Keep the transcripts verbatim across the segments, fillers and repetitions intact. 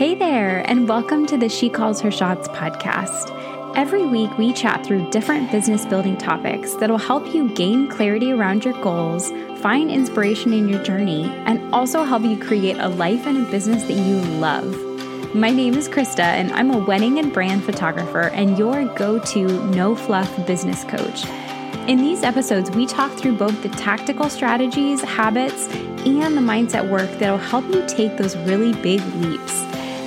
Hey there, and welcome to the She Calls Her Shots podcast. Every week, we chat through different business building topics that will help you gain clarity around your goals, find inspiration in your journey, and also help you create a life and a business that you love. My name is Krista, and I'm a wedding and brand photographer and your go-to no-fluff business coach. In these episodes, we talk through both the tactical strategies, habits, and the mindset work that will help you take those really big leaps.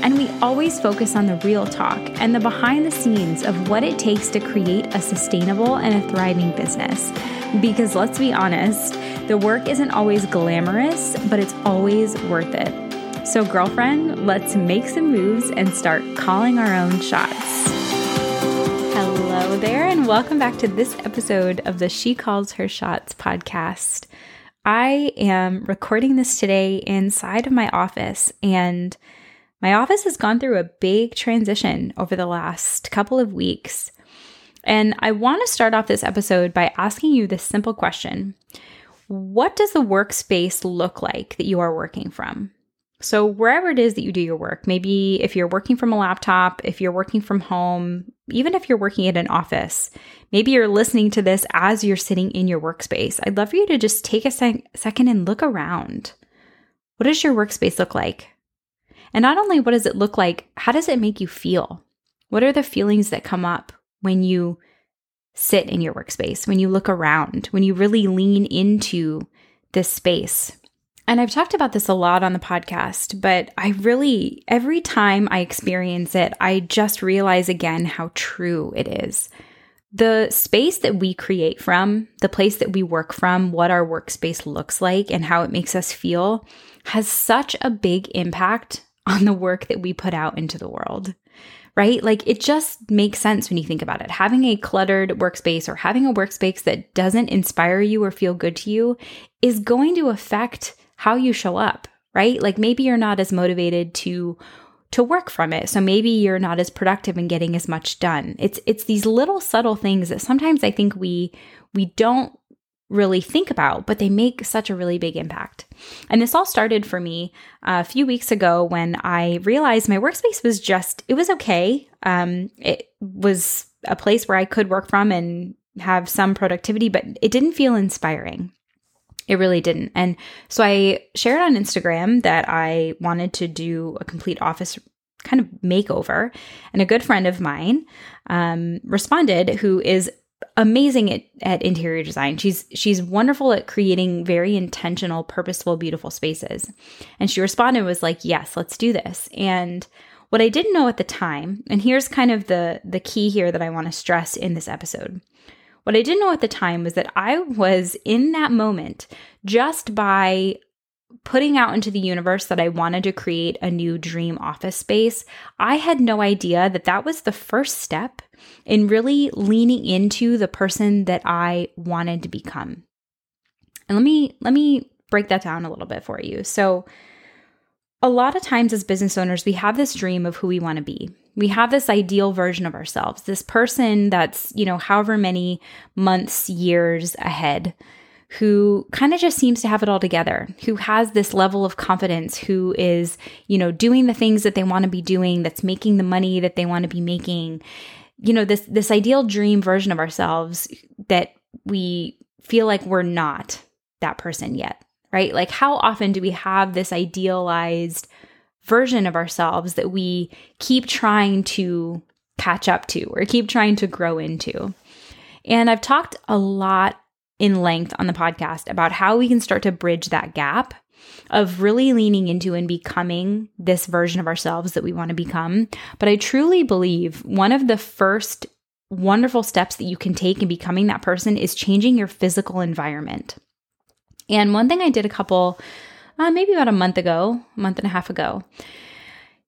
And we always focus on the real talk and the behind the scenes of what it takes to create a sustainable and a thriving business. Because let's be honest, the work isn't always glamorous, but it's always worth it. So girlfriend, let's make some moves and start calling our own shots. Hello there, and welcome back to this episode of the She Calls Her Shots podcast. I am recording this today inside of my office, and my office has gone through a big transition over the last couple of weeks. And I want to start off this episode by asking you this simple question. What does the workspace look like that you are working from? So wherever it is that you do your work, maybe if you're working from a laptop, if you're working from home, even if you're working at an office, maybe you're listening to this as you're sitting in your workspace. I'd love for you to just take a sec- second and look around. What does your workspace look like? And not only what does it look like, how does it make you feel? What are the feelings that come up when you sit in your workspace, when you look around, when you really lean into this space? And I've talked about this a lot on the podcast, but I really, every time I experience it, I just realize again how true it is. The space that we create from, the place that we work from, what our workspace looks like and how it makes us feel has such a big impact on the work that we put out into the world, right? Like it just makes sense when you think about it. Having a cluttered workspace or having a workspace that doesn't inspire you or feel good to you is going to affect how you show up, right? Like maybe you're not as motivated to to work from it. So maybe you're not as productive in getting as much done. It's it's these little subtle things that sometimes I think we we don't really think about, but they make such a really big impact. And this all started for me a few weeks ago when I realized my workspace was just, it was okay. Um, it was a place where I could work from and have some productivity, but it didn't feel inspiring. It really didn't. And so I shared on Instagram that I wanted to do a complete office kind of makeover. And a good friend of mine um, responded, who is amazing at, at interior design. She's she's wonderful at creating very intentional, purposeful, beautiful spaces. And she responded was like, yes, let's do this. And what I didn't know at the time, and here's kind of the the key here that I want to stress in this episode. What I didn't know at the time was that I was in that moment just by putting out into the universe that I wanted to create a new dream office space. I had no idea that that was the first step in really leaning into the person that I wanted to become. And let me let me break that down a little bit for you. So a lot of times as business owners, we have this dream of who we want to be. We have this ideal version of ourselves, this person that's, you know, however many months, years ahead, who kind of just seems to have it all together, who has this level of confidence, who is, you know, doing the things that they want to be doing, that's making the money that they want to be making. You know, this this ideal dream version of ourselves that we feel like we're not that person yet, right? Like how often do we have this idealized version of ourselves that we keep trying to catch up to or keep trying to grow into? And I've talked a lot in length on the podcast about how we can start to bridge that gap of really leaning into and becoming this version of ourselves that we want to become. But I truly believe one of the first wonderful steps that you can take in becoming that person is changing your physical environment. And one thing I did a couple Uh, maybe about a month ago, a month and a half ago,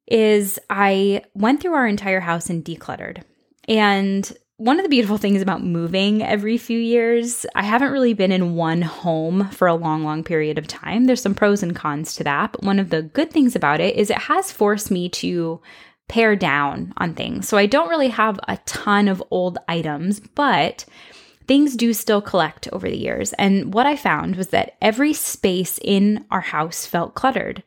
is I went through our entire house and decluttered. And one of the beautiful things about moving every few years, I haven't really been in one home for a long, long period of time. There's some pros and cons to that. But one of the good things about it is it has forced me to pare down on things. So I don't really have a ton of old items, but things do still collect over the years. And what I found was that every space in our house felt cluttered.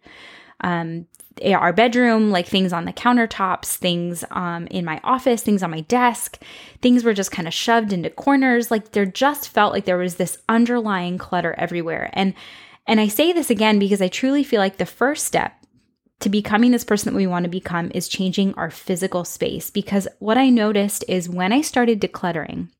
um, our bedroom, like things on the countertops, things um, in my office, things on my desk. Things were just kind of shoved into corners. Like there just felt like there was this underlying clutter everywhere. And and I say this again because I truly feel like the first step to becoming this person that we want to become is changing our physical space. Because what I noticed is when I started decluttering,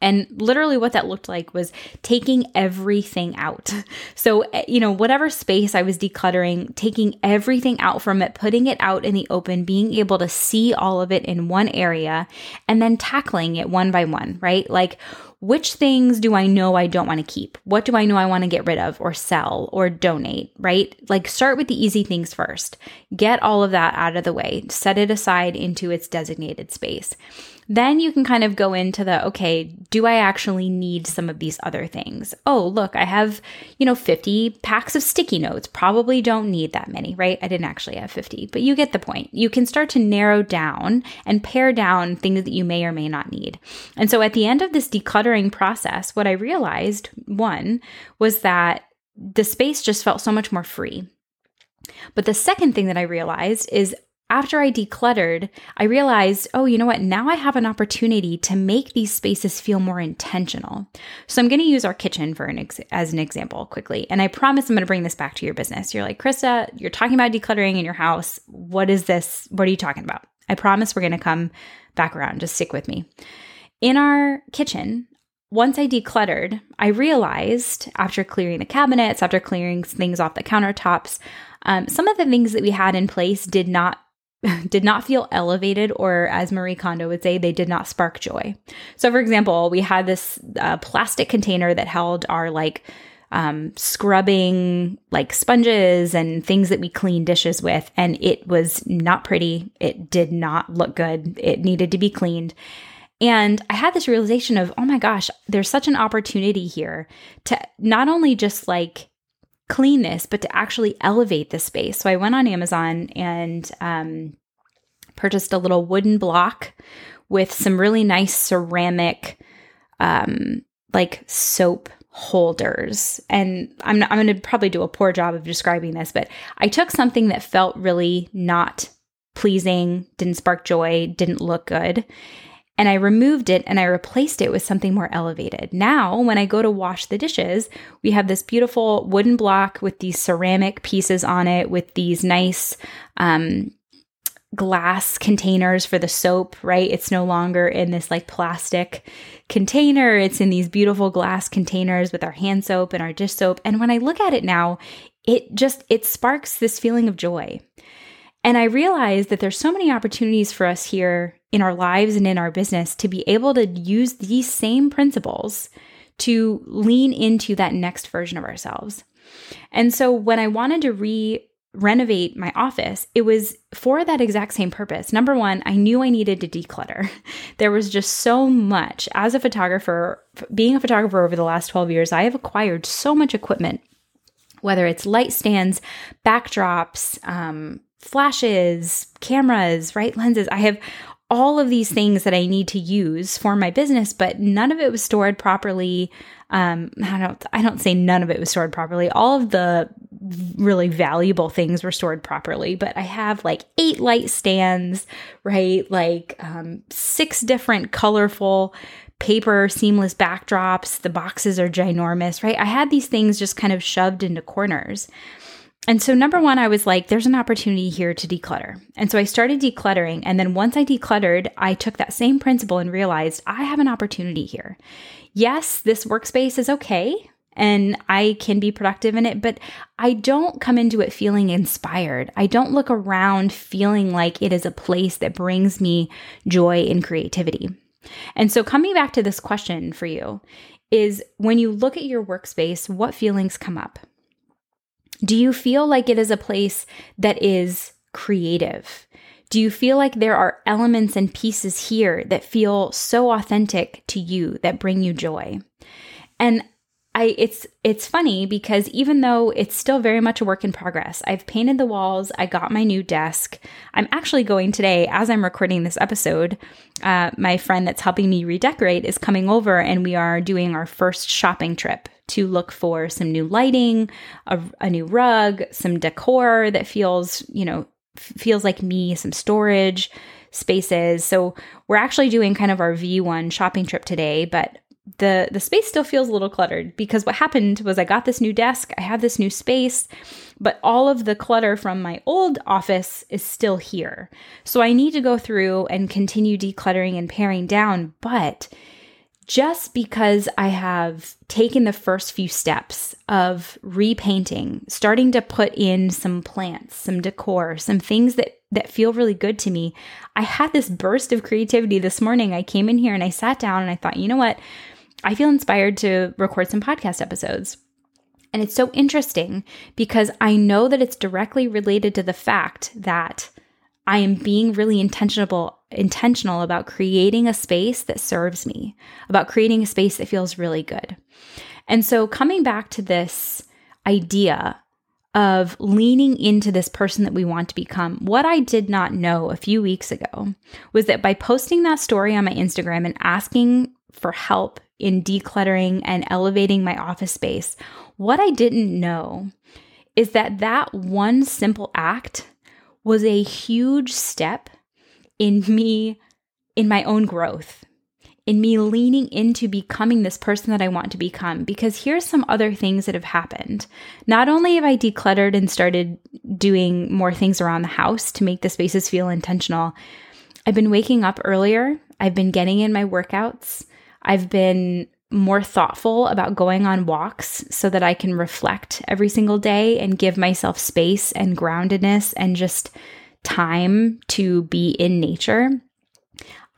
and literally what that looked like was taking everything out. So, you know, whatever space I was decluttering, taking everything out from it, putting it out in the open, being able to see all of it in one area, and then tackling it one by one, right? Like, which things do I know I don't want to keep? What do I know I want to get rid of or sell or donate, right? Like start with the easy things first. Get all of that out of the way. Set it aside into its designated space. Then you can kind of go into the, okay, do I actually need some of these other things? Oh, look, I have, you know, fifty packs of sticky notes. Probably don't need that many, right? I didn't actually have fifty, but you get the point. You can start to narrow down and pare down things that you may or may not need. And so at the end of this decluttering process, what I realized, one, was that the space just felt so much more free. But the second thing that I realized is after I decluttered, I realized, oh, you know what? Now I have an opportunity to make these spaces feel more intentional. So I'm going to use our kitchen for an ex- as an example quickly. And I promise I'm going to bring this back to your business. You're like, Krista, you're talking about decluttering in your house. What is this? What are you talking about? I promise we're going to come back around. Just stick with me. In our kitchen, once I decluttered, I realized after clearing the cabinets, after clearing things off the countertops, um, some of the things that we had in place did not did not feel elevated, or as Marie Kondo would say, they did not spark joy. So, for example, we had this uh, plastic container that held our like um, scrubbing like sponges and things that we clean dishes with, and it was not pretty. It did not look good. It needed to be cleaned. And I had this realization of, oh my gosh, there's such an opportunity here to not only just like clean this, but to actually elevate the space. So I went on Amazon and um, purchased a little wooden block with some really nice ceramic um, like soap holders. And I'm, not, I'm going to probably do a poor job of describing this, but I took something that felt really not pleasing, didn't spark joy, didn't look good. And I removed it and I replaced it with something more elevated. Now, when I go to wash the dishes, we have this beautiful wooden block with these ceramic pieces on it, with these nice um, glass containers for the soap, right? It's no longer in this like plastic container. It's in these beautiful glass containers with our hand soap and our dish soap. And when I look at it now, it just, it sparks this feeling of joy. And I realized that there's so many opportunities for us here in our lives and in our business to be able to use these same principles to lean into that next version of ourselves. And so when I wanted to re-renovate my office, it was for that exact same purpose. Number one, I knew I needed to declutter. There was just so much. As a photographer, being a photographer over the last twelve years, I have acquired so much equipment, whether it's light stands, backdrops, um, flashes, cameras, right, lenses. I have all of these things that I need to use for my business, but none of it was stored properly. Um, I don't, I don't say none of it was stored properly. All of the really valuable things were stored properly, but I have like eight light stands, right? Like um, six different colorful paper seamless backdrops. The boxes are ginormous, right? I had these things just kind of shoved into corners. And so number one, I was like, there's an opportunity here to declutter. And so I started decluttering. And then once I decluttered, I took that same principle and realized I have an opportunity here. Yes, this workspace is okay and I can be productive in it, but I don't come into it feeling inspired. I don't look around feeling like it is a place that brings me joy and creativity. And so coming back to this question for you is when you look at your workspace, what feelings come up? Do you feel like it is a place that is creative? Do you feel like there are elements and pieces here that feel so authentic to you, that bring you joy? And I it's it's funny because even though it's still very much a work in progress, I've painted the walls, I got my new desk. I'm actually going today, as I'm recording this episode, uh, my friend that's helping me redecorate is coming over and we are doing our first shopping trip to look for some new lighting, a, a new rug, some decor that feels, you know, feels like me, some storage spaces. So we're actually doing kind of our V one shopping trip today, but the the space still feels a little cluttered because what happened was I got this new desk, I have this new space, but all of the clutter from my old office is still here. So I need to go through and continue decluttering and paring down. But just because I have taken the first few steps of repainting, starting to put in some plants, some decor, some things that that feel really good to me, I had this burst of creativity this morning. I came in here and I sat down and I thought, you know what? I feel inspired to record some podcast episodes. And it's so interesting because I know that it's directly related to the fact that I am being really intentional, intentional about creating a space that serves me, about creating a space that feels really good. And so coming back to this idea of leaning into this person that we want to become. What I did not know a few weeks ago was that by posting that story on my Instagram and asking for help in decluttering and elevating my office space, what I didn't know is that that one simple act was a huge step in me, in my own growth, in me leaning into becoming this person that I want to become. Because here's some other things that have happened. Not only have I decluttered and started doing more things around the house to make the spaces feel intentional, I've been waking up earlier. I've been getting in my workouts. I've been more thoughtful about going on walks so that I can reflect every single day and give myself space and groundedness and just time to be in nature.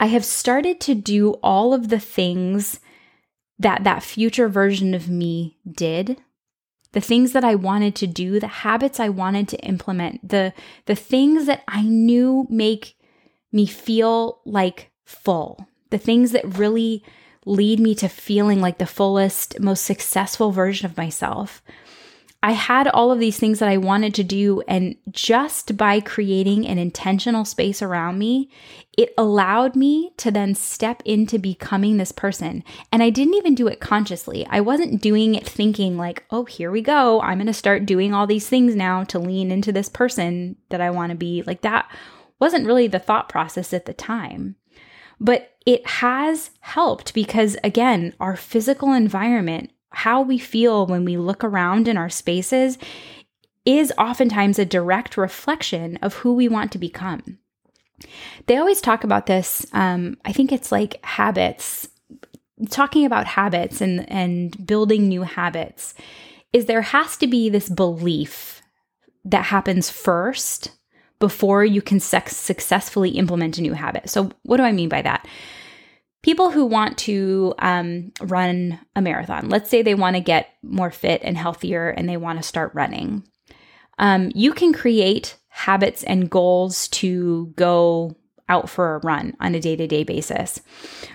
I have started to do all of the things that that future version of me did, the things that I wanted to do, the habits I wanted to implement, the, the things that I knew make me feel like full, the things that really lead me to feeling like the fullest, most successful version of myself. I had all of these things that I wanted to do, and just by creating an intentional space around me, it allowed me to then step into becoming this person. And I didn't even do it consciously. I wasn't doing it thinking like, oh, here we go. I'm going to start doing all these things now to lean into this person that I want to be. Like, that wasn't really the thought process at the time. But it has helped because, again, our physical environment, how we feel when we look around in our spaces, is oftentimes a direct reflection of who we want to become. They always talk about this. Um, I think it's like habits, talking about habits and, and building new habits, is there has to be this belief that happens first before you can sec- successfully implement a new habit. So what do I mean by that? People who want to um, run a marathon, let's say they want to get more fit and healthier and they want to start running. Um, you can create habits and goals to go out for a run on a day-to-day basis,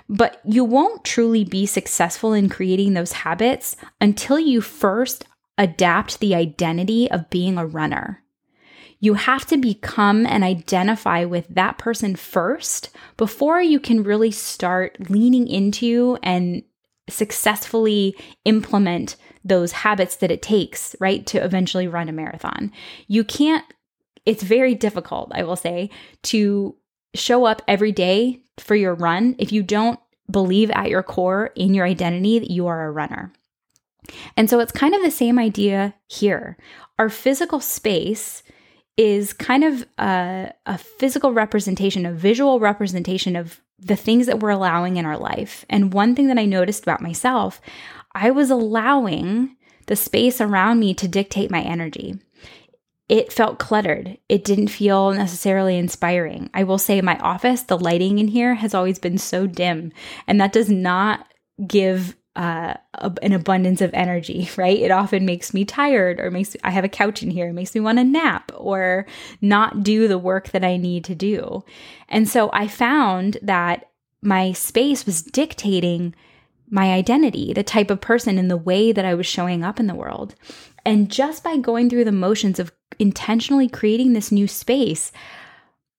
but you won't truly be successful in creating those habits until you first adapt the identity of being a runner. You have to become and identify with that person first before you can really start leaning into and successfully implement those habits that it takes, right, to eventually run a marathon. You can't, it's very difficult, I will say, to show up every day for your run if you don't believe at your core in your identity that you are a runner. And so it's kind of the same idea here. Our physical space is kind of a, a physical representation, a visual representation of the things that we're allowing in our life. And one thing that I noticed about myself, I was allowing the space around me to dictate my energy. It felt cluttered. It didn't feel necessarily inspiring. I will say my office, the lighting in here has always been so dim, and that does not give Uh, an abundance of energy, right? It often makes me tired, or makes I have a couch in here. It makes me want to nap or not do the work that I need to do. And so I found that my space was dictating my identity, the type of person and the way that I was showing up in the world. And just by going through the motions of intentionally creating this new space,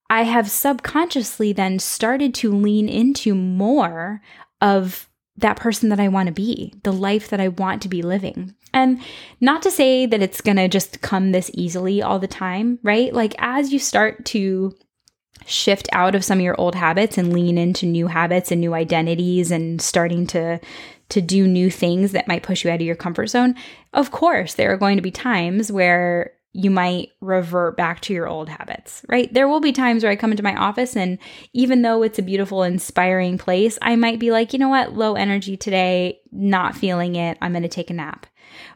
I have subconsciously then started to lean into more of that person that I want to be, the life that I want to be living. And not to say that it's going to just come this easily all the time, right? Like as you start to shift out of some of your old habits and lean into new habits and new identities and starting to to do new things that might push you out of your comfort zone, of course, there are going to be times where you might revert back to your old habits, right? There will be times where I come into my office and even though it's a beautiful, inspiring place, I might be like, you know what, low energy today, not feeling it, I'm going to take a nap.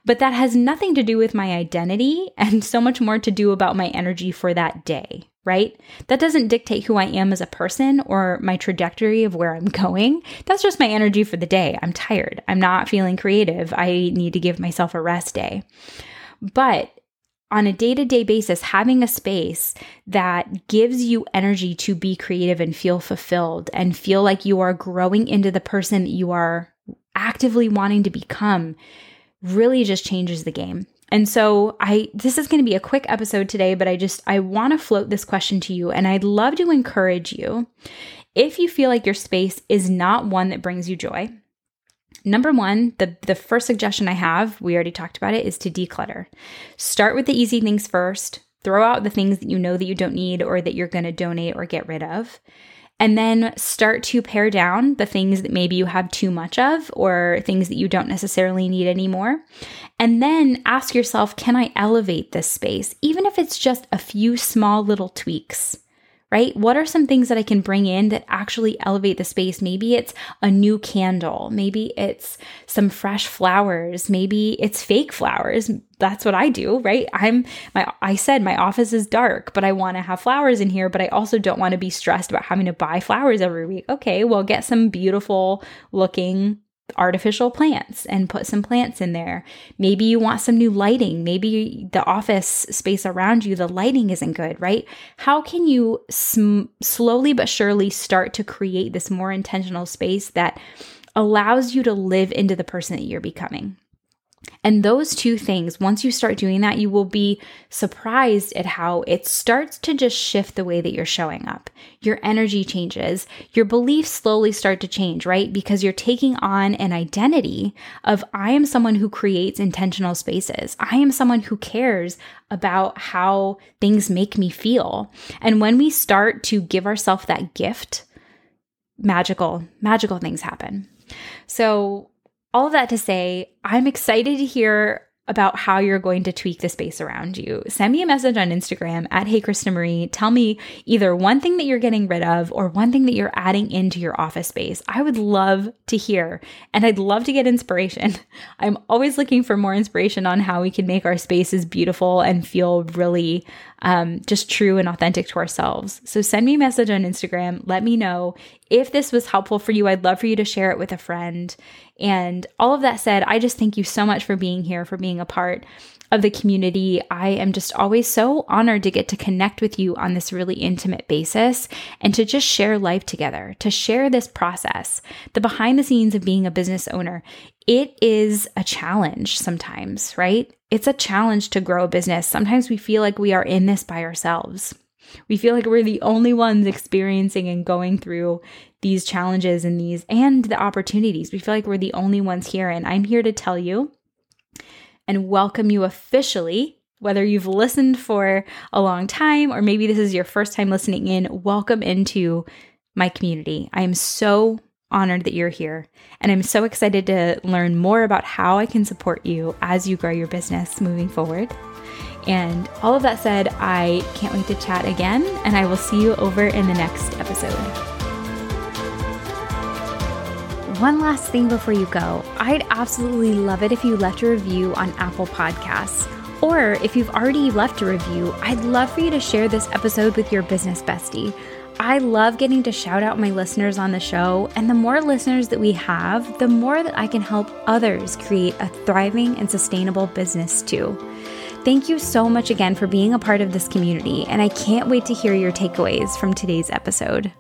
But that has nothing to do with my identity and so much more to do about my energy for that day, right? That doesn't dictate who I am as a person or my trajectory of where I'm going. That's just my energy for the day. I'm tired. I'm not feeling creative. I need to give myself a rest day. But on a day-to-day basis, having a space that gives you energy to be creative and feel fulfilled and feel like you are growing into the person that you are actively wanting to become really just changes the game. And so I, this is going to be a quick episode today, but I just, I want to float this question to you. And I'd love to encourage you, if you feel like your space is not one that brings you joy, number one, the, the first suggestion I have, we already talked about it, is to declutter. Start with the easy things first, throw out the things that you know that you don't need or that you're going to donate or get rid of. And then start to pare down the things that maybe you have too much of or things that you don't necessarily need anymore. And then ask yourself, can I elevate this space? Even if it's just a few small little tweaks, right? What are some things that I can bring in that actually elevate the space? Maybe it's a new candle. Maybe it's some fresh flowers. Maybe it's fake flowers. That's what I do, right? I'm my, I said my office is dark, but I want to have flowers in here, but I also don't want to be stressed about having to buy flowers every week. Okay, well, get some beautiful looking artificial plants and put some plants in there. Maybe you want some new lighting. Maybe the office space around you, the lighting isn't good, right? How can you sm- slowly but surely start to create this more intentional space that allows you to live into the person that you're becoming? And those two things, once you start doing that, you will be surprised at how it starts to just shift the way that you're showing up. Your energy changes. Your beliefs slowly start to change, right? Because you're taking on an identity of, I am someone who creates intentional spaces. I am someone who cares about how things make me feel. And when we start to give ourselves that gift, magical, magical things happen. So all of that to say, I'm excited to hear about how you're going to tweak the space around you. Send me a message on Instagram at Hey Krista Marie. Tell me either one thing that you're getting rid of or one thing that you're adding into your office space. I would love to hear, and I'd love to get inspiration. I'm always looking for more inspiration on how we can make our spaces beautiful and feel really um, just true and authentic to ourselves. So send me a message on Instagram. Let me know if this was helpful for you. I'd love for you to share it with a friend. And all of that said, I just thank you so much for being here, for being a part of the community. I am just always so honored to get to connect with you on this really intimate basis and to just share life together, to share this process, the behind the scenes of being a business owner. It is a challenge sometimes, right? It's a challenge to grow a business. Sometimes we feel like we are in this by ourselves. We feel like we're the only ones experiencing and going through these challenges and these and the opportunities. We feel like we're the only ones here. And I'm here to tell you and welcome you officially, whether you've listened for a long time or maybe this is your first time listening in, welcome into my community. I am so honored that you're here. And I'm so excited to learn more about how I can support you as you grow your business moving forward. And all of that said, I can't wait to chat again, and I will see you over in the next episode. One last thing before you go, I'd absolutely love it if you left a review on Apple Podcasts, or if you've already left a review, I'd love for you to share this episode with your business bestie. I love getting to shout out my listeners on the show, and the more listeners that we have, the more that I can help others create a thriving and sustainable business too. Thank you so much again for being a part of this community, and I can't wait to hear your takeaways from today's episode.